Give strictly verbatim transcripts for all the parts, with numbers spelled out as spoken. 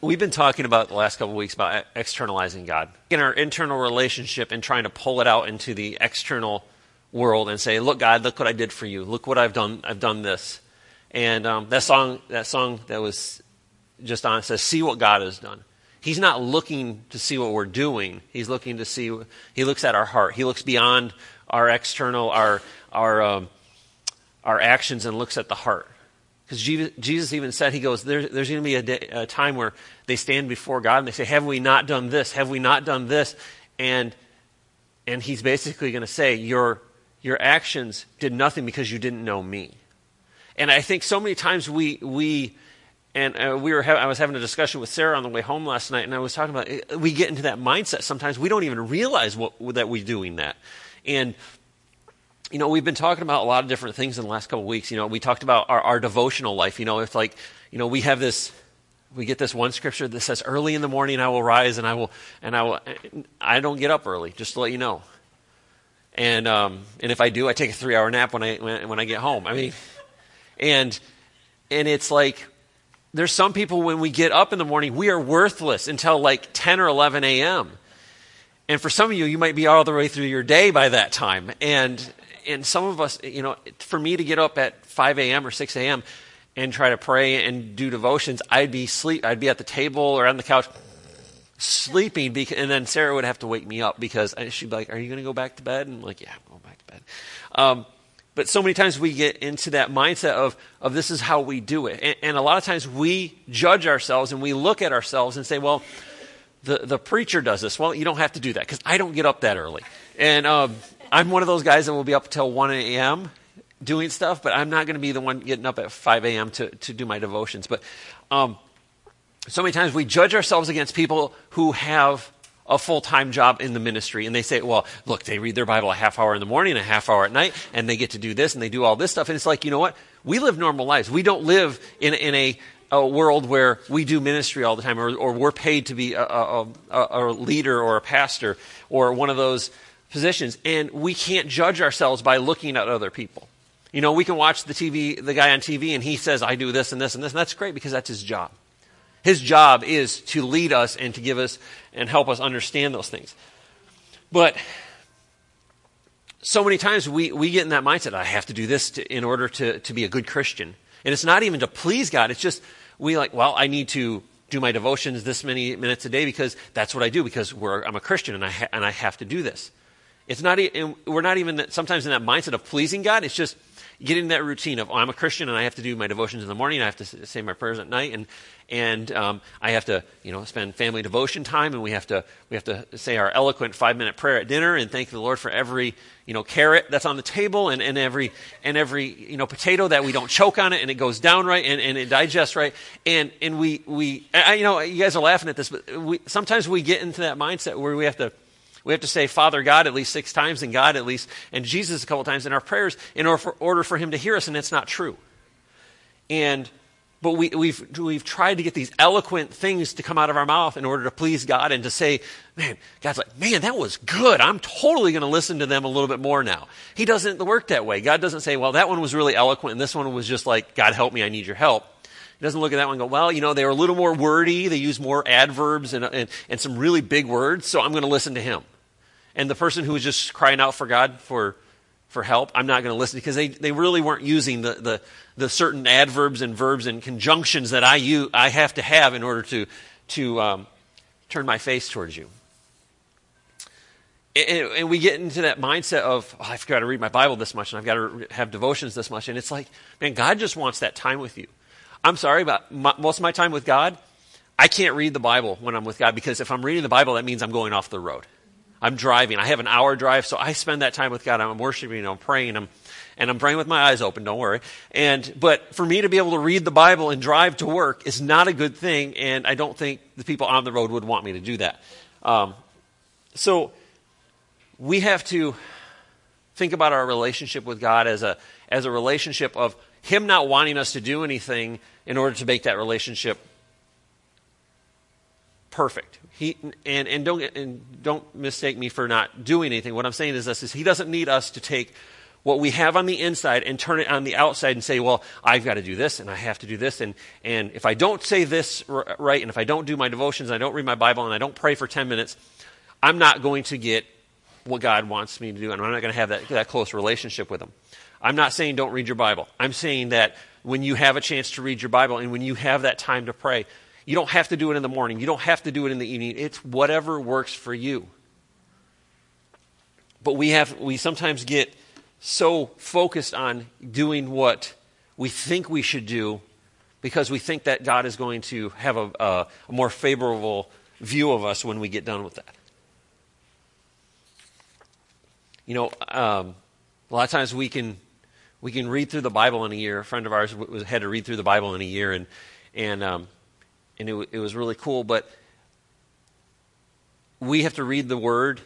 We've been talking about the last couple of weeks about externalizing God in our internal relationship and trying to pull it out into the external world and say, "Look, God, look what I did for you. Look what I've done. I've done this." And um, that song, that song that was just on, it says, "See what God has done." He's not looking to see what we're doing. He's looking to see. He looks at our heart. He looks beyond our external, our our um, our actions, and looks at the heart. Because Jesus even said, he goes, there, there's going to be a, day, a time where they stand before God and they say, have we not done this? Have we not done this? And and he's basically going to say, your your actions did nothing because you didn't know me. And I think so many times we, we and uh, we were ha- I was having a discussion with Sarah on the way home last night, and I was talking about, it, we get into that mindset sometimes. We don't even realize what, that we're doing that. And you know, we've been talking about a lot of different things in the last couple of weeks. You know, we talked about our, our devotional life. You know, it's like, you know, we have this, we get this one scripture that says, early in the morning I will rise and I will, and I will, I don't get up early, just to let you know. And um, and if I do, I take a three-hour nap when I when, when I get home. I mean, and and it's like, there's some people when we get up in the morning, we are worthless until like ten or eleven a.m. And for some of you, you might be all the way through your day by that time. And And some of us, you know, for me to get up at five a.m. or six a.m. and try to pray and do devotions, I'd be sleep. I'd be at the table or on the couch sleeping, because, and then Sarah would have to wake me up because she'd be like, "Are you going to go back to bed?" And I'm like, "Yeah, I'm going back to bed." Um, but so many times we get into that mindset of of this is how we do it, and, and a lot of times we judge ourselves and we look at ourselves and say, "Well, the the preacher does this." Well, you don't have to do that because I don't get up that early, and. Um, I'm one of those guys that will be up until one a.m. doing stuff, but I'm not going to be the one getting up at five a.m. to, to do my devotions. But um, so many times we judge ourselves against people who have a full-time job in the ministry, and they say, well, look, they read their Bible a half hour in the morning, a half hour at night, and they get to do this, and they do all this stuff. And it's like, you know what? We live normal lives. We don't live in, in a, a world where we do ministry all the time, or, or we're paid to be a, a, a, a leader or a pastor or one of those positions, and we can't judge ourselves by looking at other people. You know, we can watch the T V, the guy on T V, and he says, I do this and this and this, and that's great because that's his job. His job is to lead us and to give us and help us understand those things. But so many times we, we get in that mindset, I have to do this to, in order to, to be a good Christian. And it's not even to please God, it's just, we like, well, I need to do my devotions this many minutes a day because that's what I do, because we're, I'm a Christian and I ha- and I have to do this. It's not. We're not even sometimes in that mindset of pleasing God. It's just getting in that routine of, oh, I'm a Christian and I have to do my devotions in the morning. I have to say my prayers at night, and and um, I have to, you know, spend family devotion time, and we have to we have to say our eloquent five minute prayer at dinner and thank the Lord for every, you know, carrot that's on the table, and, and every and every you know potato that we don't choke on it and it goes down right and, and it digests right, and and we we I, you know you guys are laughing at this, but we sometimes we get into that mindset where we have to. We have to say Father God at least six times and God at least, and Jesus a couple times in our prayers in order for, order for him to hear us, and it's not true. And But we, we've we've tried to get these eloquent things to come out of our mouth in order to please God and to say, man, God's like, man, that was good. I'm totally going to listen to them a little bit more now. He doesn't work that way. God doesn't say, well, that one was really eloquent and this one was just like, God help me, I need your help. He doesn't look at that one and go, well, you know, they were a little more wordy. They use more adverbs and and, and some really big words, so I'm going to listen to him. And the person who was just crying out for God for for help, I'm not going to listen because they, they really weren't using the, the the certain adverbs and verbs and conjunctions that I use, I have to have in order to to um, turn my face towards you. And, and we get into that mindset of, oh, I've got to read my Bible this much and I've got to have devotions this much. And it's like, man, God just wants that time with you. I'm sorry, but my, most of my time with God, I can't read the Bible when I'm with God, because if I'm reading the Bible, that means I'm going off the road. I'm driving. I have an hour drive, so I spend that time with God. I'm worshiping, I'm praying, I'm, and I'm praying with my eyes open, don't worry. And But for me to be able to read the Bible and drive to work is not a good thing, and I don't think the people on the road would want me to do that. Um, so we have to think about our relationship with God as a as a relationship of him not wanting us to do anything in order to make that relationship perfect. He and, and don't and don't mistake me for not doing anything. What I'm saying is this: is he doesn't need us to take what we have on the inside and turn it on the outside and say, well, I've got to do this and I have to do this. And, and if I don't say this r- right and if I don't do my devotions, and I don't read my Bible and I don't pray for ten minutes, I'm not going to get what God wants me to do and I'm not going to have that, that close relationship with him. I'm not saying don't read your Bible. I'm saying that when you have a chance to read your Bible and when you have that time to pray, you don't have to do it in the morning. You don't have to do it in the evening. It's whatever works for you. But we have we sometimes get so focused on doing what we think we should do because we think that God is going to have a, a, a more favorable view of us when we get done with that. You know, um, a lot of times we can we can read through the Bible in a year. A friend of ours w- had to read through the Bible in a year, and and um, and it, w- it was really cool. But we have to read the Word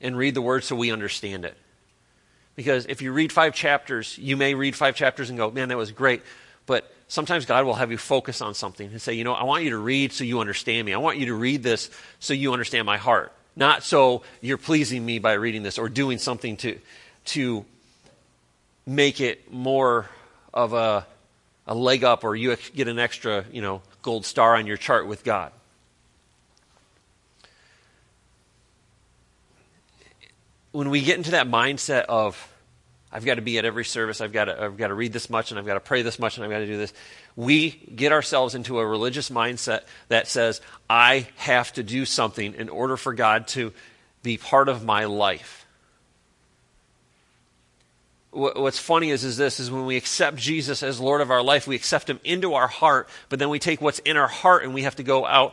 and read the Word so we understand it. Because if you read five chapters, you may read five chapters and go, man, that was great. But sometimes God will have you focus on something and say, you know, I want you to read so you understand me. I want you to read this so you understand my heart. Not so you're pleasing me by reading this or doing something to to make it more of a, a leg up or you get an extra, you know, gold star on your chart with God. When we get into that mindset of, I've got to be at every service, I've got to, I've got to read this much, and I've got to pray this much, and I've got to do this, we get ourselves into a religious mindset that says, I have to do something in order for God to be part of my life. What's funny is, is this, is when we accept Jesus as Lord of our life, we accept him into our heart, but then we take what's in our heart and we have to go out.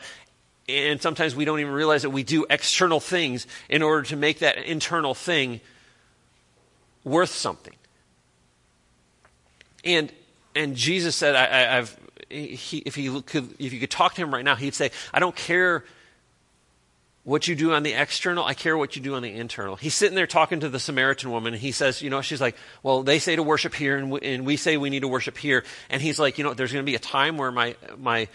And sometimes we don't even realize that we do external things in order to make that internal thing worth something. And and Jesus said, I, I, I've, he, if he could, if you could talk to him right now, he'd say, I don't care what you do on the external, I care what you do on the internal. He's sitting there talking to the Samaritan woman, and he says, you know, she's like, well, they say to worship here, and we, and we say we need to worship here. And he's like, you know, there's going to be a time where my my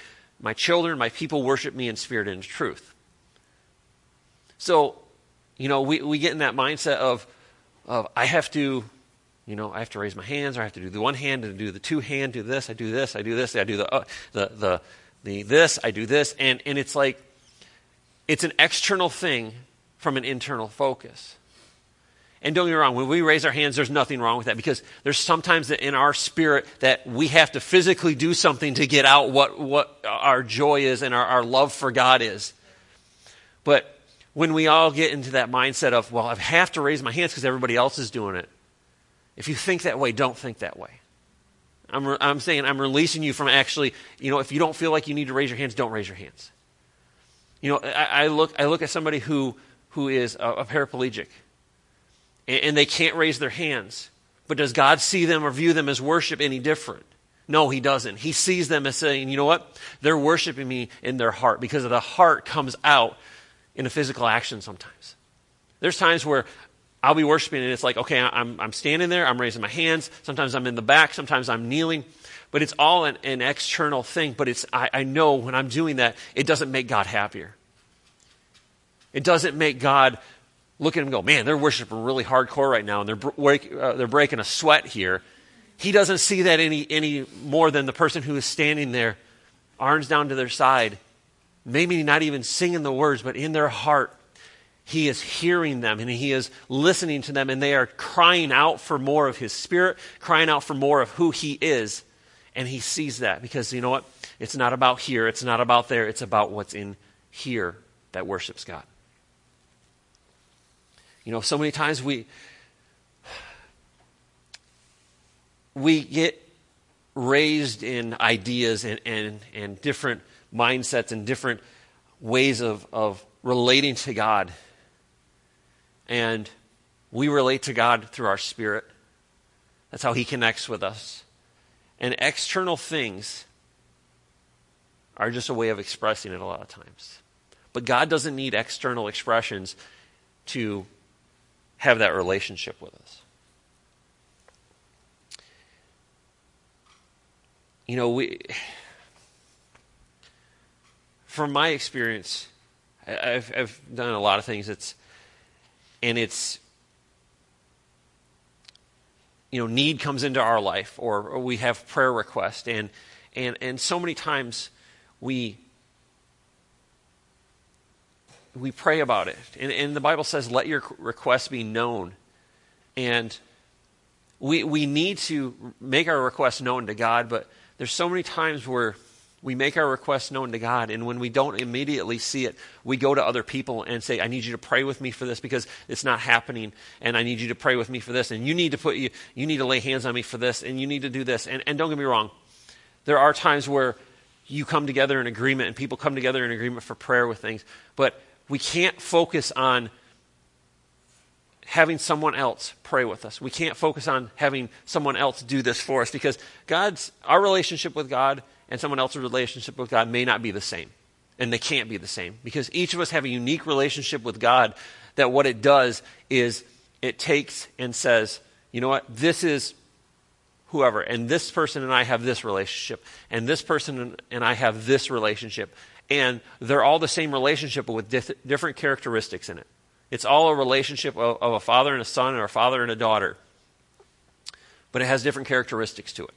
My children, my people worship me in spirit and in truth. So, you know, we, we get in that mindset of, of I have to, you know, I have to raise my hands, or I have to do the one hand and do the two hand, do this, I do this, I do this, I do the uh, the, the the this, I do this, and and it's like it's an external thing from an internal focus. And don't get me wrong, when we raise our hands, there's nothing wrong with that, because there's sometimes in our spirit that we have to physically do something to get out what, what our joy is and our, our love for God is. But when we all get into that mindset of, well, I have to raise my hands because everybody else is doing it. If you think that way, don't think that way. I'm, re- I'm saying I'm releasing you from actually, you know, if you don't feel like you need to raise your hands, don't raise your hands. You know, I, I look I look at somebody who, who is a, a paraplegic. And they can't raise their hands. But does God see them or view them as worship any different? No, he doesn't. He sees them as saying, you know what? They're worshiping me in their heart, because the heart comes out in a physical action sometimes. There's times where I'll be worshiping and it's like, okay, I'm, I'm standing there, I'm raising my hands. Sometimes I'm in the back, sometimes I'm kneeling. But it's all an, an external thing. But it's I, I know when I'm doing that, it doesn't make God happier. It doesn't make God look at him and go, man, they're worshiping really hardcore right now, and they're break, uh, they're breaking a sweat here. He doesn't see that any any more than the person who is standing there, arms down to their side, maybe not even singing the words, but in their heart, he is hearing them, and he is listening to them, and they are crying out for more of his spirit, crying out for more of who he is, and he sees that, because you know what? It's not about here, it's not about there, it's about what's in here that worships God. You know, so many times we we get raised in ideas and, and, and different mindsets and different ways of, of relating to God. And we relate to God through our spirit. That's how he connects with us. And external things are just a way of expressing it a lot of times. But God doesn't need external expressions to have that relationship with us. You know, we, from my experience, I've, I've done a lot of things. It's, and it's, you know, need comes into our life, or, or we have prayer requests, and and and so many times we we pray about it, and, and the Bible says, "Let your requests be known," and we we need to make our requests known to God. But there's so many times where we make our requests known to God, and when we don't immediately see it, we go to other people and say, I need you to pray with me for this because it's not happening, and I need you to pray with me for this, and you need to put you, you need to lay hands on me for this, and you need to do this. And, and don't get me wrong, there are times where you come together in agreement, and people come together in agreement for prayer with things, but we can't focus on having someone else pray with us. We can't focus on having someone else do this for us, because God's our relationship with God and someone else's relationship with God may not be the same. And they can't be the same, because each of us have a unique relationship with God, that what it does is it takes and says, you know what, this is whoever, and this person and I have this relationship, and this person and I have this relationship. And they're all the same relationship, but with dif- different characteristics in it. It's all a relationship of, of a father and a son, or a father and a daughter. But it has different characteristics to it.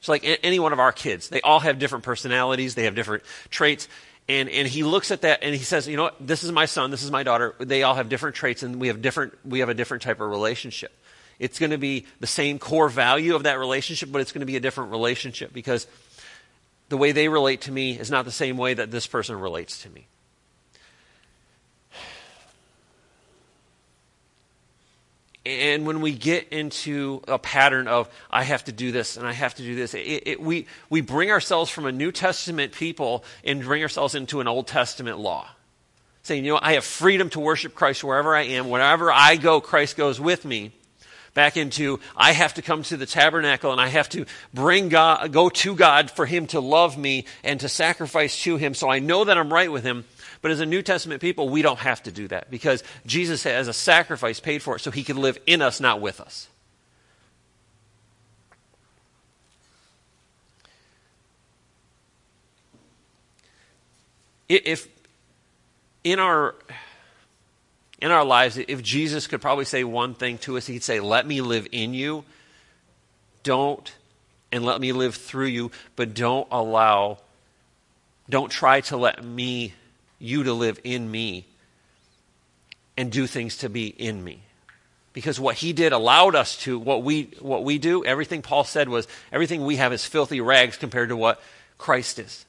It's like any one of our kids. They all have different personalities. They have different traits. And and he looks at that and he says, you know what? This is my son. This is my daughter. They all have different traits, and we have different. We have a different type of relationship. It's going to be the same core value of that relationship, but it's going to be a different relationship, because the way they relate to me is not the same way that this person relates to me. And when we get into a pattern of, I have to do this and I have to do this, it, it, we, we bring ourselves from a New Testament people and bring ourselves into an Old Testament law. Saying, you know, I have freedom to worship Christ wherever I am. Wherever I go, Christ goes with me. Back into, I have to come to the tabernacle and I have to bring God, go to God for Him to love me and to sacrifice to Him, so I know that I'm right with Him. But as a New Testament people, we don't have to do that, because Jesus has a sacrifice paid for it so He can live in us, not with us. If in our in our lives, if Jesus could probably say one thing to us, He'd say, let me live in you, don't, and let me live through you, but don't allow, don't try to let me you to live in me and do things to be in me. Because what He did allowed us to, what we what we do, everything Paul said was, everything we have is filthy rags compared to what Christ is.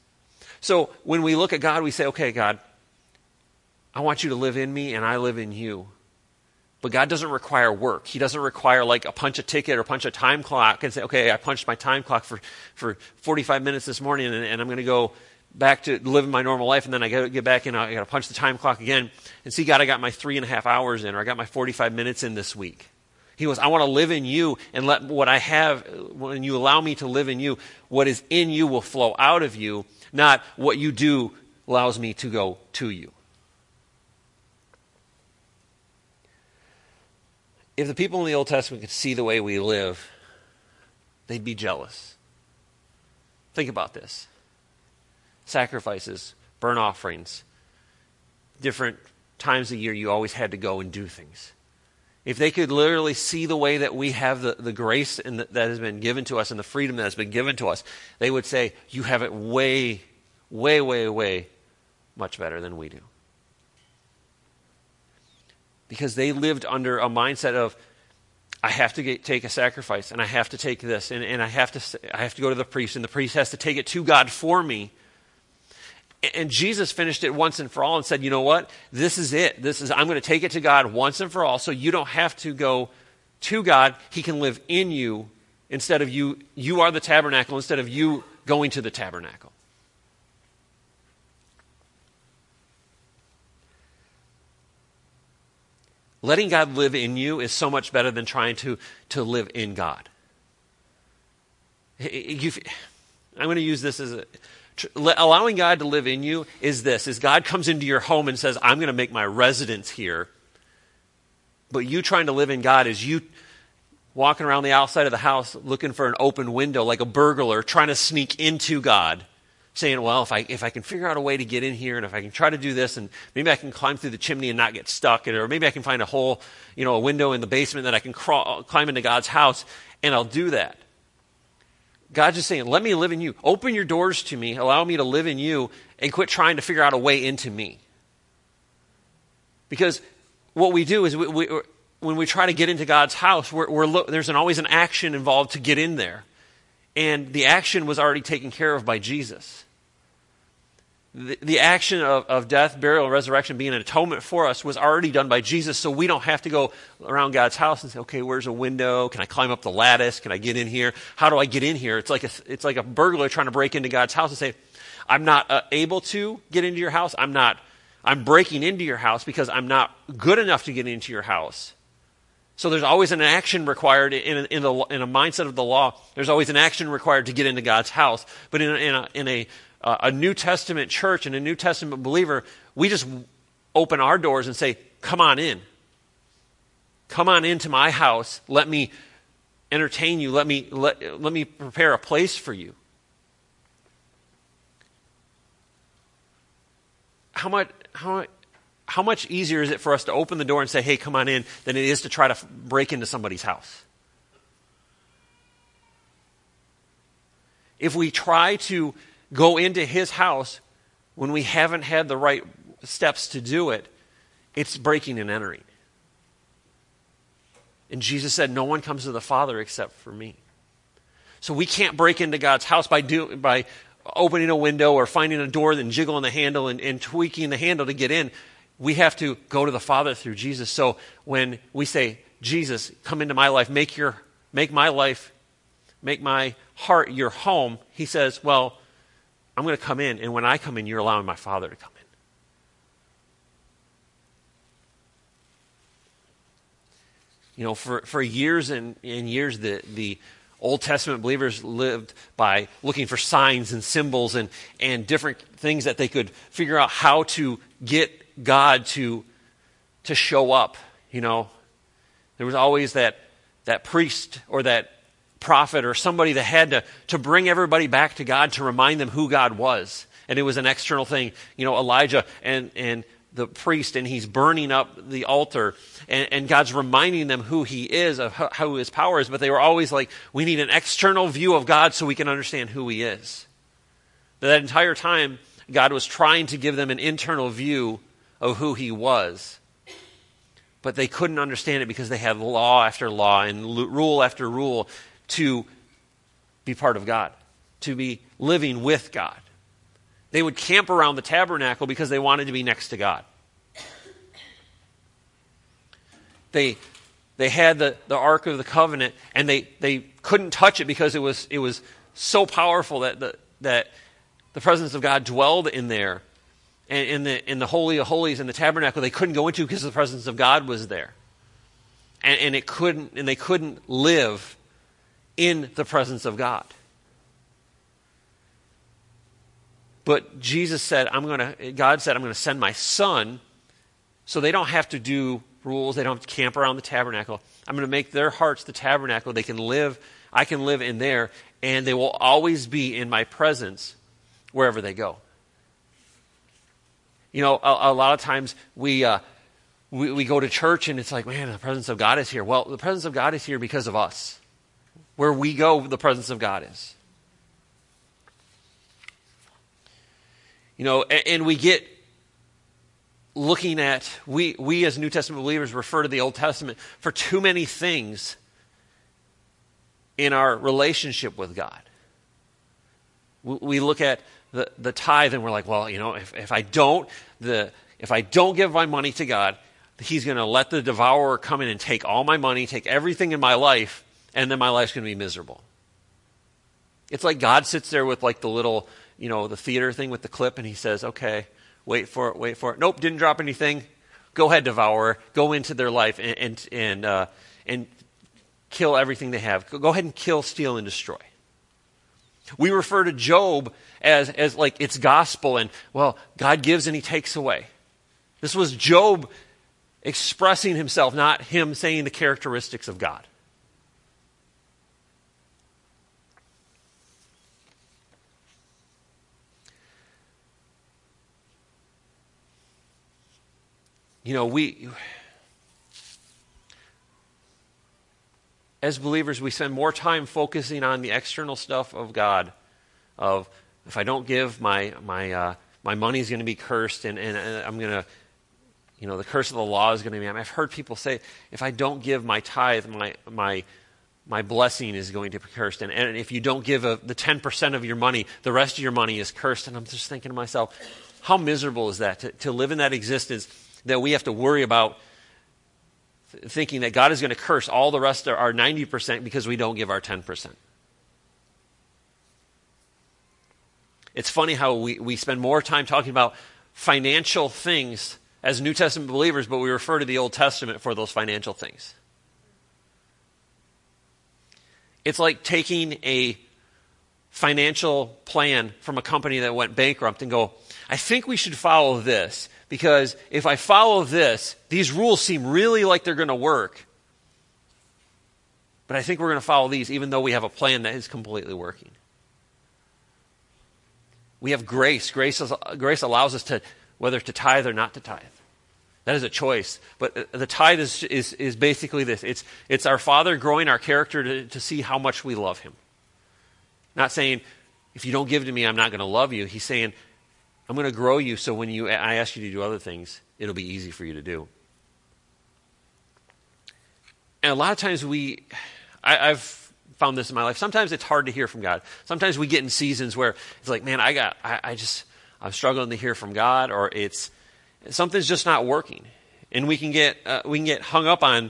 So when we look at God, we say, okay, God, I want you to live in me and I live in you. But God doesn't require work. He doesn't require like a punch a ticket or punch a time clock and say, okay, I punched my time clock for, for forty-five minutes this morning, and, and I'm going to go back to living my normal life, and then I got to get back in. I got to punch the time clock again and see, God, I got my three and a half hours in, or I got my forty-five minutes in this week. He goes, I want to live in you, and let what I have, when you allow me to live in you, what is in you will flow out of you, not what you do allows me to go to you. If the people in the Old Testament could see the way we live, they'd be jealous. Think about this. Sacrifices, burnt offerings, different times a year you always had to go and do things. If they could literally see the way that we have the, the grace and the, that has been given to us, and the freedom that has been given to us, they would say, you have it way, way, way, way much better than we do. Because they lived under a mindset of, I have to get, take a sacrifice, and I have to take this, and, and I have to I have to go to the priest, and the priest has to take it to God for me. And Jesus finished it once and for all and said, you know what? This is it. This is, I'm going to take it to God once and for all, so you don't have to go to God. He can live in you instead of you. You are the tabernacle instead of you going to the tabernacle. Letting God live in you is so much better than trying to, to live in God. You've, I'm going to use this as a... Allowing God to live in you is this, is God comes into your home and says, I'm going to make my residence here. But you trying to live in God is you walking around the outside of the house looking for an open window like a burglar, trying to sneak into God saying, well, if I if I can figure out a way to get in here, and if I can try to do this, and maybe I can climb through the chimney and not get stuck, or maybe I can find a hole, you know, a window in the basement that I can crawl, climb into God's house, and I'll do that. God's just saying, let me live in you. Open your doors to me. Allow me to live in you, and quit trying to figure out a way into me. Because what we do is we, we, when we try to get into God's house, we're, we're lo- there's an, always an action involved to get in there. And the action was already taken care of by Jesus. The, the action of, of death, burial, and resurrection being an atonement for us was already done by Jesus, so we don't have to go around God's house and say, okay, where's a window? Can I climb up the lattice? Can I get in here? How do I get in here? It's like a, it's like a burglar trying to break into God's house and say, I'm not uh, able to get into your house. I'm not. I'm breaking into your house because I'm not good enough to get into your house. So there's always an action required in a, in, a, in a mindset of the law. There's always an action required to get into God's house. But in a, in, a, in a, uh, a New Testament church and a New Testament believer, we just open our doors and say, come on in. Come on into my house. Let me entertain you. Let me, let, let me prepare a place for you. How much... How much How much easier is it for us to open the door and say, hey, come on in, than it is to try to f- break into somebody's house? If we try to go into his house when we haven't had the right steps to do it, it's breaking and entering. And Jesus said, no one comes to the Father except for me. So we can't break into God's house by do, by opening a window or finding a door and jiggling the handle and, and tweaking the handle to get in. We have to go to the Father through Jesus. So when we say, Jesus, come into my life, make your, make my life, make my heart your home, he says, well, I'm going to come in, and when I come in, you're allowing my Father to come in. You know, for, for years and, and years, the, the Old Testament believers lived by looking for signs and symbols and, and different things that they could figure out how to get God to to show up. You know, there was always that that priest or that prophet or somebody that had to to bring everybody back to God, to remind them who God was. And it was an external thing. You know, Elijah and and the priest, and he's burning up the altar, and, and God's reminding them who he is, of how, how his power is. But they were always like, we need an external view of God so we can understand who he is. But that entire time, God was trying to give them an internal view of who he was, but they couldn't understand it because they had law after law and l- rule after rule to be part of God, to be living with God. They would camp around the tabernacle because they wanted to be next to God. They they had the, the Ark of the Covenant, and they, they couldn't touch it because it was it was so powerful that the that the presence of God dwelled in there. And in the, in the Holy of Holies, in the tabernacle, they couldn't go into because the presence of God was there. And, and, it couldn't, and they couldn't live in the presence of God. But Jesus said, I'm going to, God said, I'm going to send my son, so they don't have to do rules. They don't have to camp around the tabernacle. I'm going to make their hearts the tabernacle. They can live, I can live in there, and they will always be in my presence wherever they go. You know, a, a lot of times we, uh, we we go to church and it's like, man, the presence of God is here. Well, the presence of God is here because of us. Where we go, the presence of God is. You know, and, and we get looking at, we, we as New Testament believers refer to the Old Testament for too many things in our relationship with God. We, we look at The, the tithe, and we're like, well, you know, if, if I don't the if I don't give my money to God, he's going to let the devourer come in and take all my money, take everything in my life, and then my life's going to be miserable. It's like God sits there with like the little, you know, the theater thing with the clip, and he says, okay, wait for it, wait for it. Nope, didn't drop anything. Go ahead, devourer. Go into their life and and and, uh, and kill everything they have. Go ahead and kill, steal, and destroy. We refer to Job as, as like it's gospel, and, well, God gives and he takes away. This was Job expressing himself, not him saying the characteristics of God. You know, we, as believers, we spend more time focusing on the external stuff of God, of if I don't give, my my uh, my money's going to be cursed, and, and, and I'm going to, you know, the curse of the law is going to be. I mean, I've heard people say, if I don't give my tithe, my my my blessing is going to be cursed, and, and if you don't give a, the ten percent of your money, the rest of your money is cursed. And I'm just thinking to myself, how miserable is that, to, to live in that existence that we have to worry about th- thinking that God is going to curse all the rest of our ninety percent because we don't give our ten percent. It's funny how we, we spend more time talking about financial things as New Testament believers, but we refer to the Old Testament for those financial things. It's like taking a financial plan from a company that went bankrupt and go, I think we should follow this, because if I follow this, these rules seem really like they're going to work. But I think we're going to follow these, even though we have a plan that is completely working. We have grace. Grace, is, grace allows us to, whether to tithe or not to tithe. That is a choice. But the tithe is is, is basically this. It's, it's our Father growing our character to, to see how much we love Him. Not saying, if you don't give to me, I'm not going to love you. He's saying, I'm going to grow you so when you I ask you to do other things, it'll be easy for you to do. And a lot of times we, I, I've found this in my life, sometimes it's hard to hear from God. Sometimes we get in seasons where it's like, man, I got, I, I just, I'm struggling to hear from God, or it's, something's just not working, and we can get uh, we can get hung up on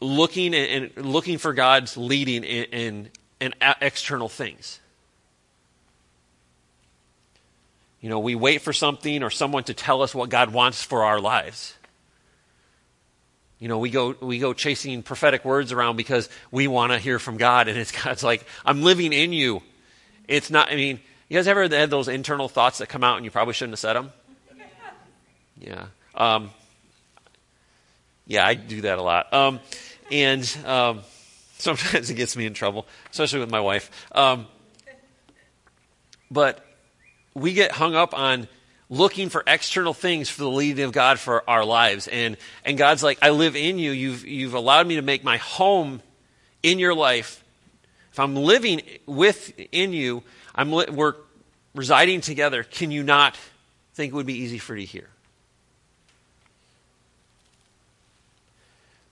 looking and, and looking for God's leading in in, in external things. You know, we wait for something or someone to tell us what God wants for our lives. You know, we go we go chasing prophetic words around because we want to hear from God, and it's God's like, I'm living in you. It's not. I mean. You guys ever had those internal thoughts that come out and you probably shouldn't have said them? Yeah. Um, yeah, I do that a lot. Um, and um, sometimes it gets me in trouble, especially with my wife. Um, but we get hung up on looking for external things for the leading of God for our lives. And and God's like, I live in you. You've you've allowed me to make my home in your life. If I'm living with in you, I'm we're residing together. Can you not think it would be easy for you to hear?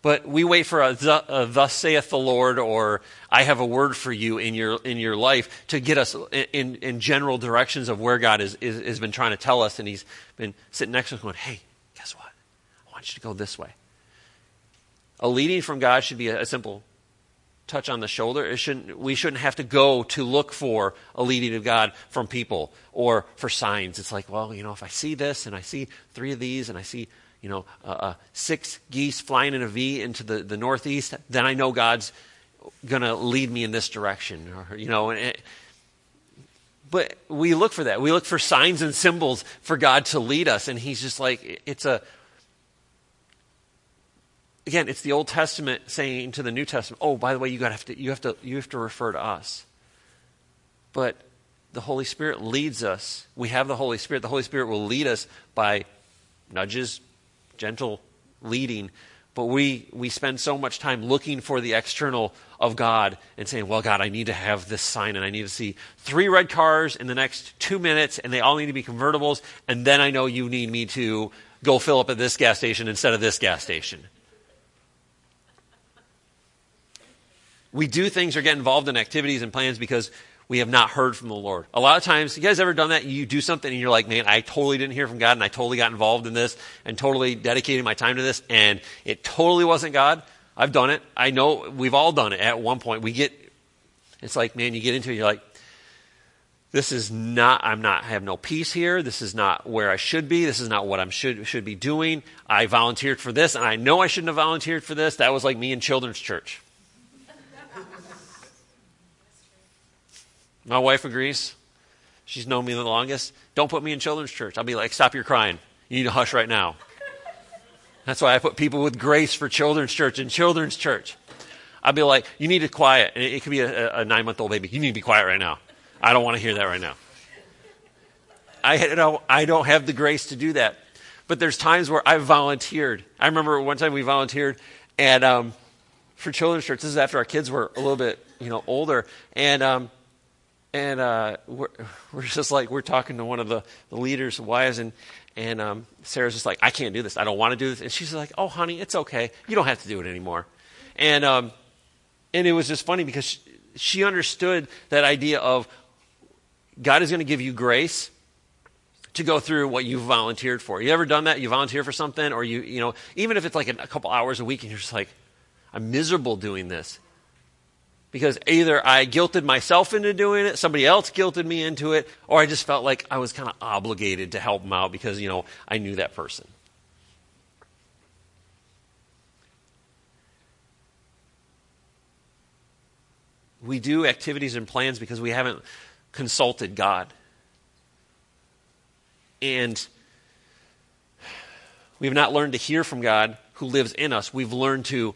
But we wait for a, a "Thus saith the Lord" or "I have a word for you" in your in your life to get us in, in general directions of where God is, is has been trying to tell us, and He's been sitting next to us going, "Hey, guess what? I want you to go this way." A leading from God should be a, a simple touch on the shoulder. It shouldn't, we shouldn't have to go to look for a leading of God from people or for signs. It's like, well, you know, if I see this and I see three of these and I see, you know, uh, uh, six geese flying in a V into the, the northeast, then I know God's going to lead me in this direction. Or, you know, and it, but we look for that. We look for signs and symbols for God to lead us. And He's just like, it's a, Again, it's the Old Testament saying to the New Testament, oh, by the way, you gotta have to you have to you have to refer to us. But the Holy Spirit leads us. We have the Holy Spirit. The Holy Spirit will lead us by nudges, gentle leading. But we, we spend so much time looking for the external of God and saying, well, God, I need to have this sign, and I need to see three red cars in the next two minutes, and they all need to be convertibles, and then I know you need me to go fill up at this gas station instead of this gas station. We do things or get involved in activities and plans because we have not heard from the Lord. A lot of times, you guys ever done that? You do something and you're like, man, I totally didn't hear from God, and I totally got involved in this and totally dedicated my time to this, and it totally wasn't God. I've done it. I know we've all done it at one point. We get, it's like, man, you get into it, you're like, this is not, I'm not, I have no peace here. This is not where I should be. This is not what I should, should be doing. I volunteered for this, and I know I shouldn't have volunteered for this. That was like me in children's church. My wife agrees. She's known me the longest. Don't put me in children's church. I'll be like, stop your crying. You need to hush right now. That's why I put people with grace for children's church in children's church. I'll be like, you need to quiet. And it could be a, a nine-month-old baby. You need to be quiet right now. I don't want to hear that right now. I don't, I don't have the grace to do that. But there's times where I've volunteered. I remember one time we volunteered and um, for children's church. This is after our kids were a little bit, you know, older. And um, and uh, we're, we're just like, we're talking to one of the, the leaders' wives, and, and um, Sarah's just like, I can't do this. I don't want to do this. And she's like, oh, honey, it's okay. You don't have to do it anymore. And, um, and it was just funny because she, she understood that idea of God is going to give you grace to go through what you volunteered for. You ever done that? You volunteer for something, or you, you know, even if it's like a couple hours a week, and you're just like, I'm miserable doing this. Because either I guilted myself into doing it, somebody else guilted me into it, or I just felt like I was kind of obligated to help them out because, you know, I knew that person. We do activities and plans because we haven't consulted God. And we've not learned to hear from God who lives in us. We've learned to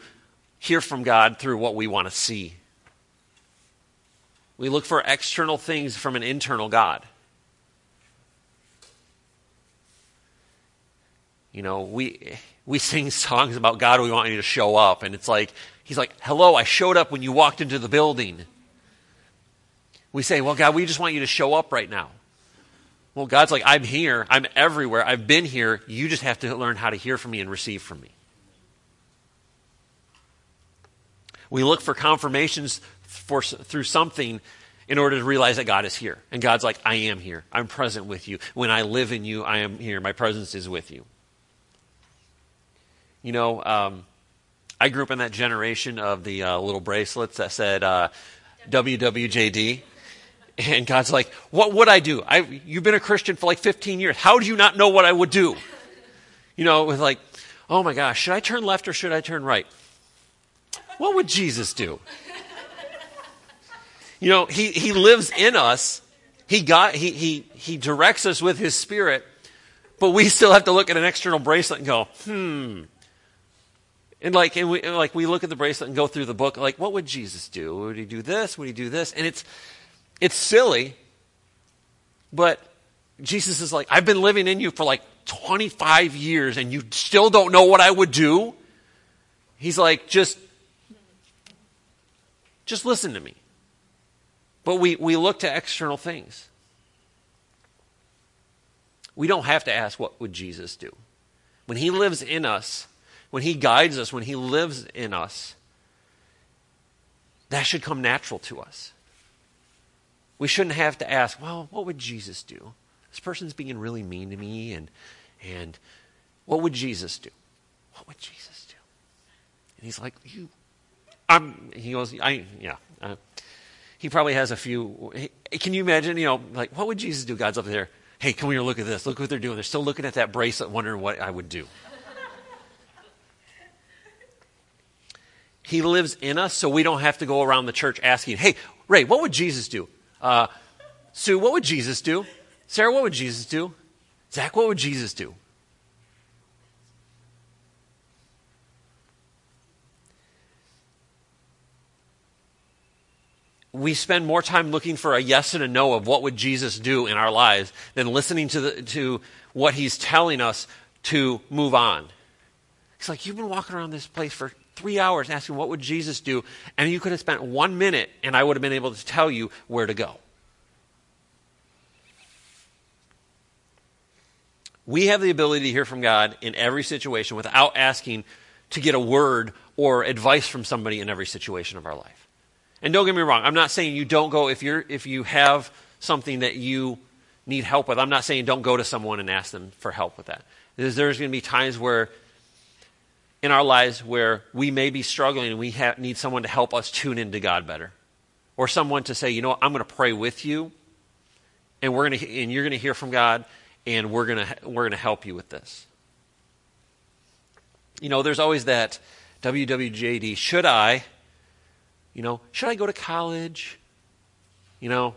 hear from God through what we want to see. We look for external things from an internal God. You know, we we sing songs about God, we want you to show up. And it's like, he's like, hello, I showed up when you walked into the building. We say, well, God, we just want you to show up right now. Well, God's like, I'm here, I'm everywhere, I've been here, you just have to learn how to hear from me and receive from me. We look for confirmations for, through something in order to realize that God is here. And God's like, I am here, I'm present with you. When I live in you, I am here, my presence is with you. You know, um, I grew up in that generation of the uh, little bracelets that said uh, W W J D. And God's like, what would I do? I, you've been a Christian for like fifteen years. How do you not know what I would do? You know, it was like, oh my gosh, should I turn left or should I turn right? What would Jesus do? You know, he, he lives in us. He, got, he, he, he directs us with his spirit, but we still have to look at an external bracelet and go, hmm. And like, and we, and like we look at the bracelet and go through the book, like, what would Jesus do? Would he do this? Would he do this? And it's... It's silly, but Jesus is like, I've been living in you for like twenty-five years and you still don't know what I would do? He's like, just, just listen to me. But we, we look to external things. We don't have to ask, what would Jesus do? When he lives in us, when he guides us, when he lives in us, that should come natural to us. We shouldn't have to ask, well, what would Jesus do? This person's being really mean to me, and and what would Jesus do? What would Jesus do? And he's like, you, I'm, he goes, I, yeah. Uh, he probably has a few, he, can you imagine, you know, like, what would Jesus do? God's up there, hey, come here, look at this, look what they're doing. They're still looking at that bracelet, wondering what I would do. He lives in us, so we don't have to go around the church asking, hey, Ray, what would Jesus do? Uh, Sue, what would Jesus do? Sarah, what would Jesus do? Zach, what would Jesus do? We spend more time looking for a yes and a no of what would Jesus do in our lives than listening to the, to what he's telling us to move on. It's like, you've been walking around this place for three hours asking what would Jesus do, and you could have spent one minute and I would have been able to tell you where to go. We have the ability to hear from God in every situation without asking to get a word or advice from somebody in every situation of our life. And don't get me wrong, I'm not saying you don't go if you're if you have something that you need help with. I'm not saying don't go to someone and ask them for help with that. There's, there's going to be times where in our lives where we may be struggling and we ha- need someone to help us tune into God better. Or someone to say, you know what, I'm going to pray with you and we're going to and you're going to hear from God and we're going to we're going to help you with this. You know, there's always that W W J D, should I, you know, should I go to college? You know,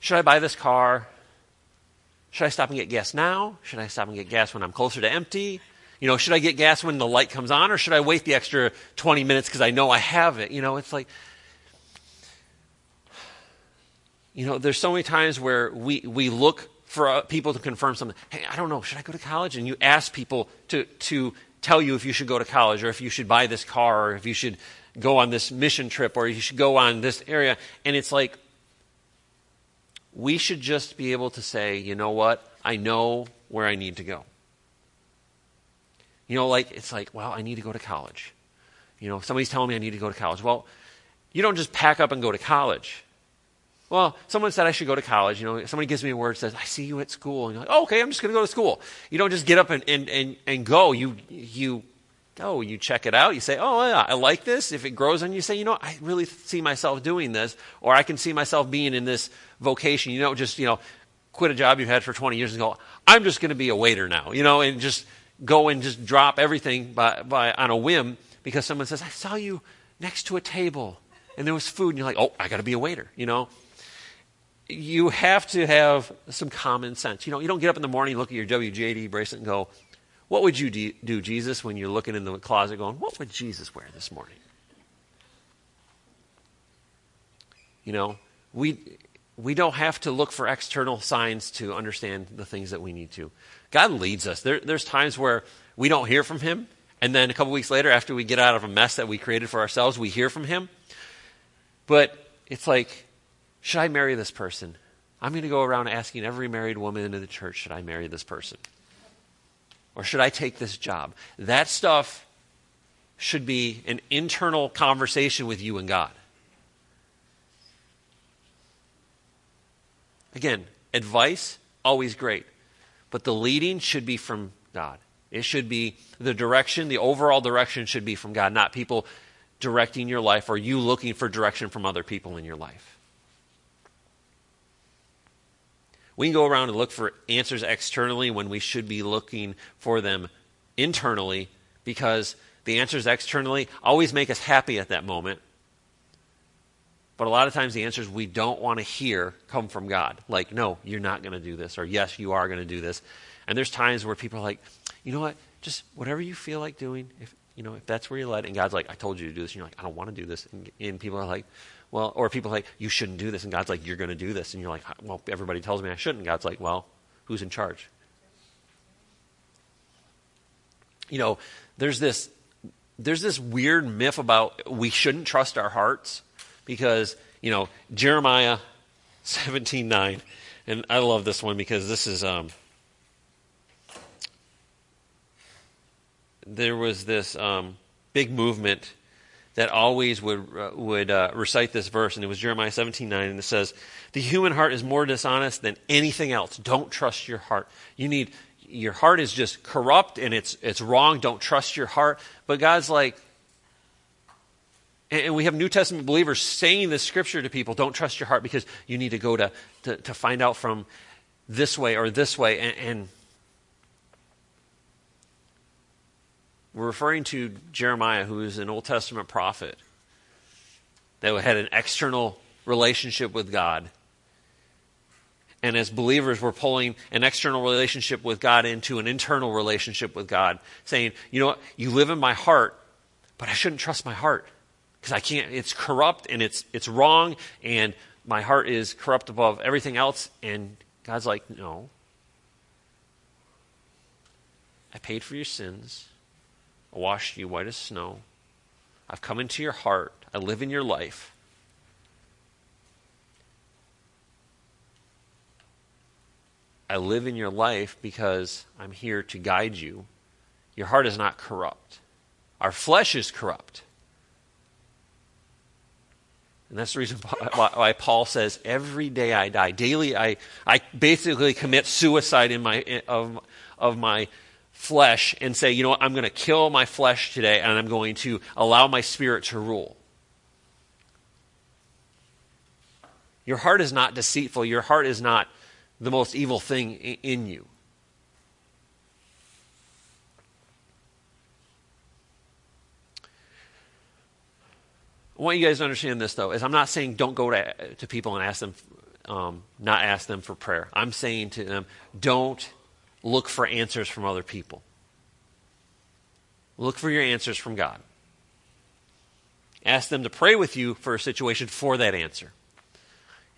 should I buy this car? Should I stop and get gas now? Should I stop and get gas when I'm closer to empty? You know, should I get gas when the light comes on, or should I wait the extra twenty minutes because I know I have it? You know, it's like, you know, there's so many times where we, we look for uh, people to confirm something. Hey, I don't know, should I go to college? And you ask people to to tell you if you should go to college, or if you should buy this car, or if you should go on this mission trip, or you should go on this area. And it's like, we should just be able to say, you know what, I know where I need to go. You know, like, it's like, well, I need to go to college. You know, somebody's telling me I need to go to college. Well, you don't just pack up and go to college. Well, someone said I should go to college. You know, somebody gives me a word, says, I see you at school. And you're like, oh, okay, I'm just going to go to school. You don't just get up and, and, and, and go. You you go, you check it out. You say, oh, yeah, I like this. If it grows on you, say, you know, I really see myself doing this, or I can see myself being in this vocation. You don't just, you know, quit a job you've had for twenty years and go, I'm just going to be a waiter now, you know, and just go and just drop everything by, by on a whim because someone says, I saw you next to a table and there was food, and you're like, oh, I got to be a waiter, you know. You have to have some common sense. You know, you don't get up in the morning, look at your W J D bracelet and go, what would you do, Jesus, when you're looking in the closet going, what would Jesus wear this morning? You know, we we don't have to look for external signs to understand the things that we need to. God leads us. There, there's times where we don't hear from him, and then a couple weeks later, after we get out of a mess that we created for ourselves, we hear from him. But it's like, should I marry this person? I'm going to go around asking every married woman in the church, should I marry this person? Or should I take this job? That stuff should be an internal conversation with you and God. Again, advice, always great. But the leading should be from God. It should be the direction, the overall direction should be from God, not people directing your life or you looking for direction from other people in your life. We can go around and look for answers externally when we should be looking for them internally, because the answers externally always make us happy at that moment. But a lot of times the answers we don't want to hear come from God. Like, no, you're not going to do this, or yes, you are going to do this. And there's times where people are like, you know what, just whatever you feel like doing, if you know if that's where you're led, and God's like, I told you to do this, and you're like, I don't want to do this. And, and people are like, well, or people are like, you shouldn't do this, and God's like, you're going to do this. And you're like, well, everybody tells me I shouldn't. God's like, well, who's in charge? You know, there's this, there's this weird myth about we shouldn't trust our hearts. Because, you know, Jeremiah seventeen nine, and I love this one because this is, um, there was this um, big movement that always would uh, would uh, recite this verse, and it was Jeremiah seventeen nine, and it says, the human heart is more dishonest than anything else. Don't trust your heart. You need, your heart is just corrupt and it's it's wrong. Don't trust your heart. But God's like, and we have New Testament believers saying this scripture to people, don't trust your heart because you need to go to, to, to find out from this way or this way. And, and we're referring to Jeremiah, who is an Old Testament prophet that had an external relationship with God. And as believers, we're pulling an external relationship with God into an internal relationship with God, saying, you know what, you live in my heart, but I shouldn't trust my heart. Because I can't, it's corrupt and it's it's wrong, and my heart is corrupt above everything else. And God's like, no. I paid for your sins. I washed you white as snow. I've come into your heart. I live in your life. I live in your life because I'm here to guide you. Your heart is not corrupt. Our flesh is corrupt. And that's the reason why Paul says, every day I die. Daily I, I basically commit suicide in my of, of my flesh and say, you know what, I'm going to kill my flesh today, and I'm going to allow my spirit to rule. Your heart is not deceitful. Your heart is not the most evil thing in you. I want you guys to understand this, though, is I'm not saying don't go to, to people and ask them, um, not ask them for prayer. I'm saying to them, don't look for answers from other people. Look for your answers from God. Ask them to pray with you for a situation for that answer.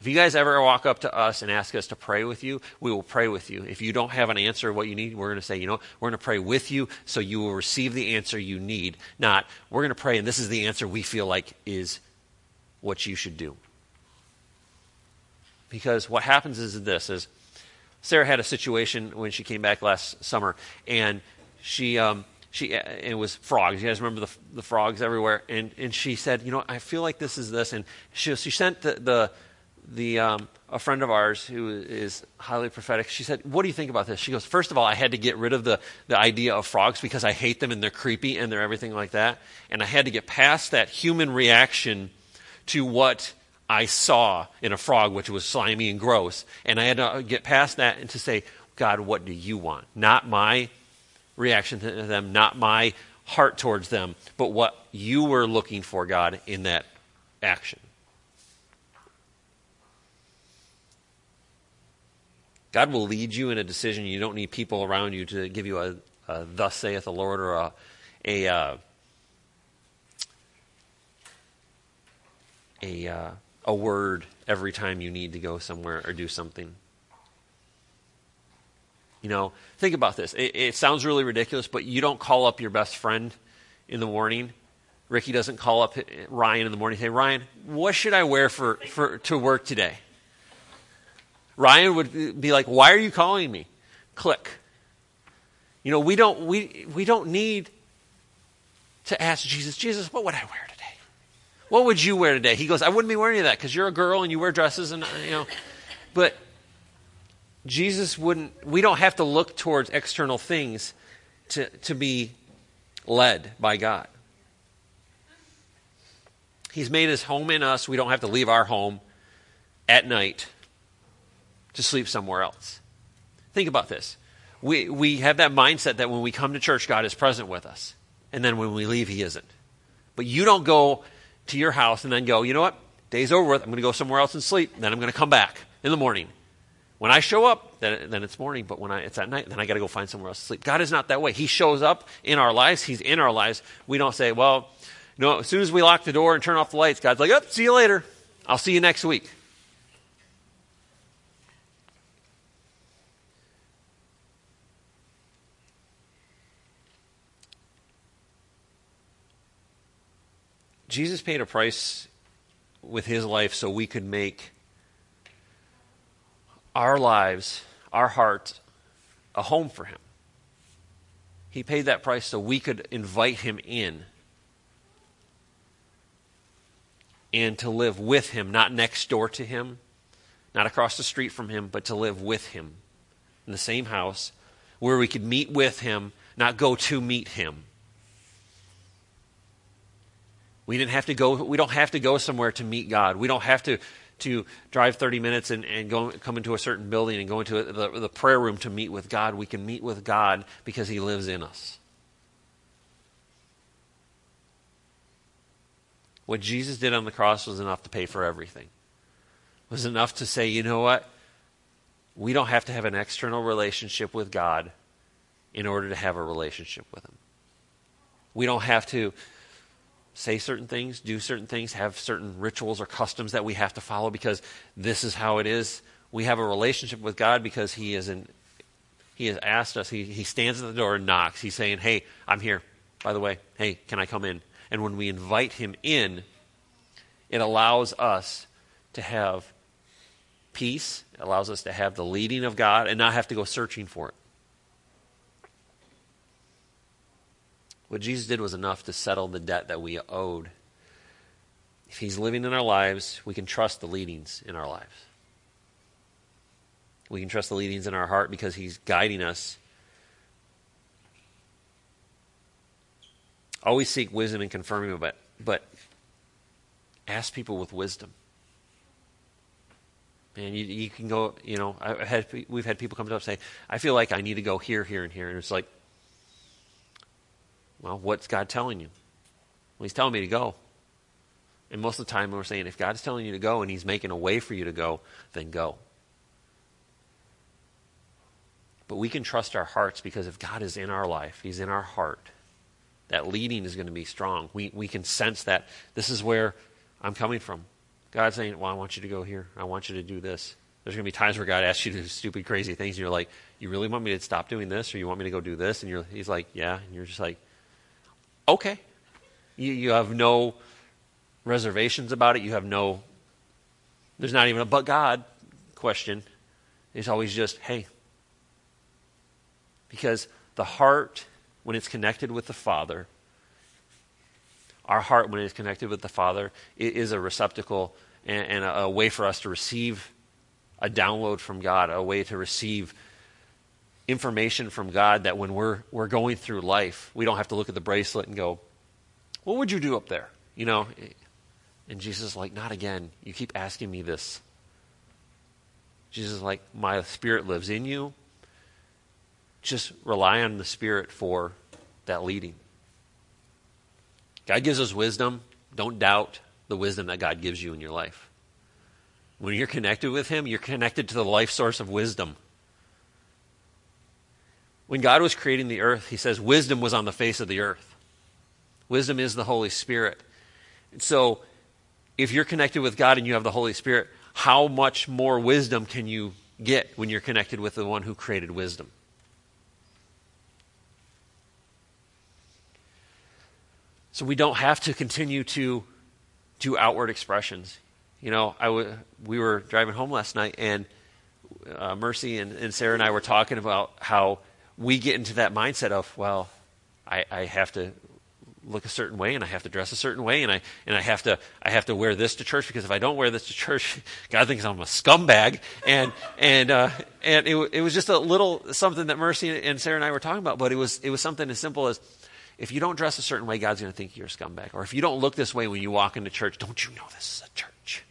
If you guys ever walk up to us and ask us to pray with you, we will pray with you. If you don't have an answer of what you need, we're going to say, you know, we're going to pray with you so you will receive the answer you need. Not, we're going to pray and this is the answer we feel like is what you should do. Because what happens is this, is Sarah had a situation when she came back last summer, and she, um, she and it was frogs. You guys remember the, the frogs everywhere? And and she said, you know, I feel like this is this. And she she sent the... the The um, a friend of ours who is highly prophetic, she said, what do you think about this? She goes, first of all, I had to get rid of the, the idea of frogs because I hate them and they're creepy and they're everything like that. And I had to get past that human reaction to what I saw in a frog, which was slimy and gross. And I had to get past that and to say, God, what do you want? Not my reaction to them, not my heart towards them, but what you were looking for, God, in that action. God will lead you in a decision. You don't need people around you to give you a, a thus saith the Lord or a, a, uh, a, uh, a word every time you need to go somewhere or do something. You know, think about this. It, it sounds really ridiculous, but you don't call up your best friend in the morning. Ricky doesn't call up Ryan in the morning and say, Ryan, what should I wear for, for to work today? Ryan would be like, why are you calling me? Click. You know, we don't we we don't need to ask Jesus, Jesus, what would I wear today? What would you wear today? He goes, I wouldn't be wearing any of that because you're a girl and you wear dresses and, you know. But Jesus wouldn't, we don't have to look towards external things to, to be led by God. He's made his home in us. We don't have to leave our home at night to sleep somewhere else. Think about this. We we have that mindset that when we come to church, God is present with us. And then when we leave, he isn't. But you don't go to your house and then go, you know what? Day's over with. I'm going to go somewhere else and sleep. Then I'm going to come back in the morning. When I show up, then, then it's morning. But when I, it's at night, then I got to go find somewhere else to sleep. God is not that way. He shows up in our lives. He's in our lives. We don't say, well, you know, as soon as we lock the door and turn off the lights, God's like, oh, see you later. I'll see you next week. Jesus paid a price with his life so we could make our lives, our hearts, a home for him. He paid that price so we could invite him in and to live with him, not next door to him, not across the street from him, but to live with him in the same house where we could meet with him, not go to meet him. We didn't have to go. We don't have to go somewhere to meet God. We don't have to, to drive thirty minutes and, and go come into a certain building and go into a, the, the prayer room to meet with God. We can meet with God because he lives in us. What Jesus did on the cross was enough to pay for everything. It was enough to say, you know what? We don't have to have an external relationship with God in order to have a relationship with him. We don't have to say certain things, do certain things, have certain rituals or customs that we have to follow because this is how it is. We have a relationship with God because he is in, he has asked us. He, he stands at the door and knocks. He's saying, hey, I'm here. By the way, hey, can I come in? And when we invite him in, it allows us to have peace. It allows us to have the leading of God and not have to go searching for it. What Jesus did was enough to settle the debt that we owed. If he's living in our lives, we can trust the leadings in our lives. We can trust the leadings in our heart because he's guiding us. Always seek wisdom and confirming, but, but ask people with wisdom. Man, you, you can go, you know, I had, we've had people come up and say, I feel like I need to go here, here, and here. And it's like, well, what's God telling you? Well, he's telling me to go. And most of the time we're saying, if God's telling you to go and he's making a way for you to go, then go. But we can trust our hearts because if God is in our life, he's in our heart, that leading is going to be strong. We we can sense that this is where I'm coming from. God's saying, well, I want you to go here. I want you to do this. There's going to be times where God asks you to do stupid, crazy things, and you're like, you really want me to stop doing this, or you want me to go do this? And you're, he's like, yeah. And you're just like, okay. You, you have no reservations about it. You have no, there's not even a but God question. It's always just, hey. Because the heart, when it's connected with the Father, our heart, when it's connected with the Father, it is a receptacle and, and a, a way for us to receive a download from God, a way to receive information from God that when we're we're going through life, we don't have to look at the bracelet and go, what would you do up there? You know, and Jesus is like, not again. You keep asking me this. Jesus is like, my Spirit lives in you. Just rely on the Spirit for that leading. God gives us wisdom. Don't doubt the wisdom that God gives you in your life. When you're connected with Him, you're connected to the life source of wisdom. When God was creating the earth, He says wisdom was on the face of the earth. Wisdom is the Holy Spirit. And so if you're connected with God and you have the Holy Spirit, how much more wisdom can you get when you're connected with the one who created wisdom? So we don't have to continue to do outward expressions. You know, I w- we were driving home last night, and uh, Mercy and, and Sarah and I were talking about how we get into that mindset of, well, I, I have to look a certain way, and I have to dress a certain way, and I and I have to I have to wear this to church, because if I don't wear this to church, God thinks I'm a scumbag. And and uh, and it it was just a little something that Mercy and Sarah and I were talking about, but it was it was something as simple as, if you don't dress a certain way, God's going to think you're a scumbag. Or if you don't look this way when you walk into church, don't you know this is a church?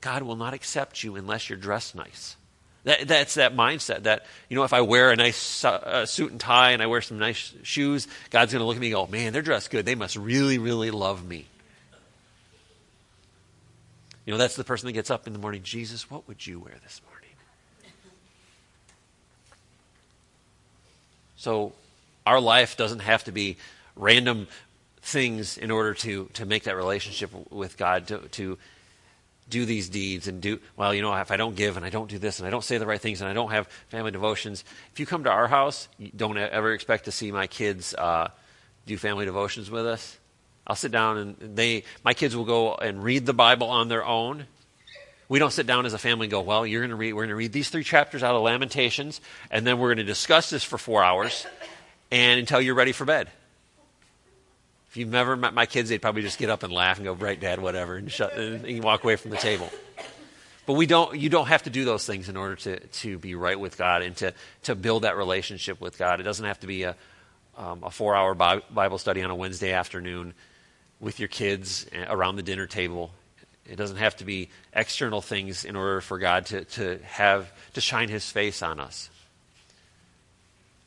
God will not accept you unless you're dressed nice. That, that's that mindset that, you know, if I wear a nice uh, suit and tie and I wear some nice shoes, God's going to look at me and go, man, they're dressed good. They must really, really love me. You know, that's the person that gets up in the morning, Jesus, what would you wear this morning? So, our life doesn't have to be random things in order to, to make that relationship with God, to, to do these deeds and do, well, you know, if I don't give and I don't do this and I don't say the right things and I don't have family devotions. If you come to our house, you don't ever expect to see my kids uh, do family devotions with us. I'll sit down and they, my kids will go and read the Bible on their own. We don't sit down as a family and go, well, you're going to read, we're going to read these three chapters out of Lamentations, and then we're going to discuss this for four hours. And until you're ready for bed. If you've never met my kids, they'd probably just get up and laugh and go, right, Dad, whatever, and shut and, and walk away from the table. But we don't. You don't have to do those things in order to, to be right with God and to, to build that relationship with God. It doesn't have to be a, um, a four-hour Bible study on a Wednesday afternoon with your kids around the dinner table. It doesn't have to be external things in order for God to, to have to shine His face on us.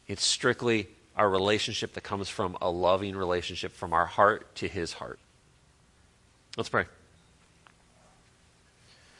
It's strictly our relationship that comes from a loving relationship from our heart to His heart. Let's pray.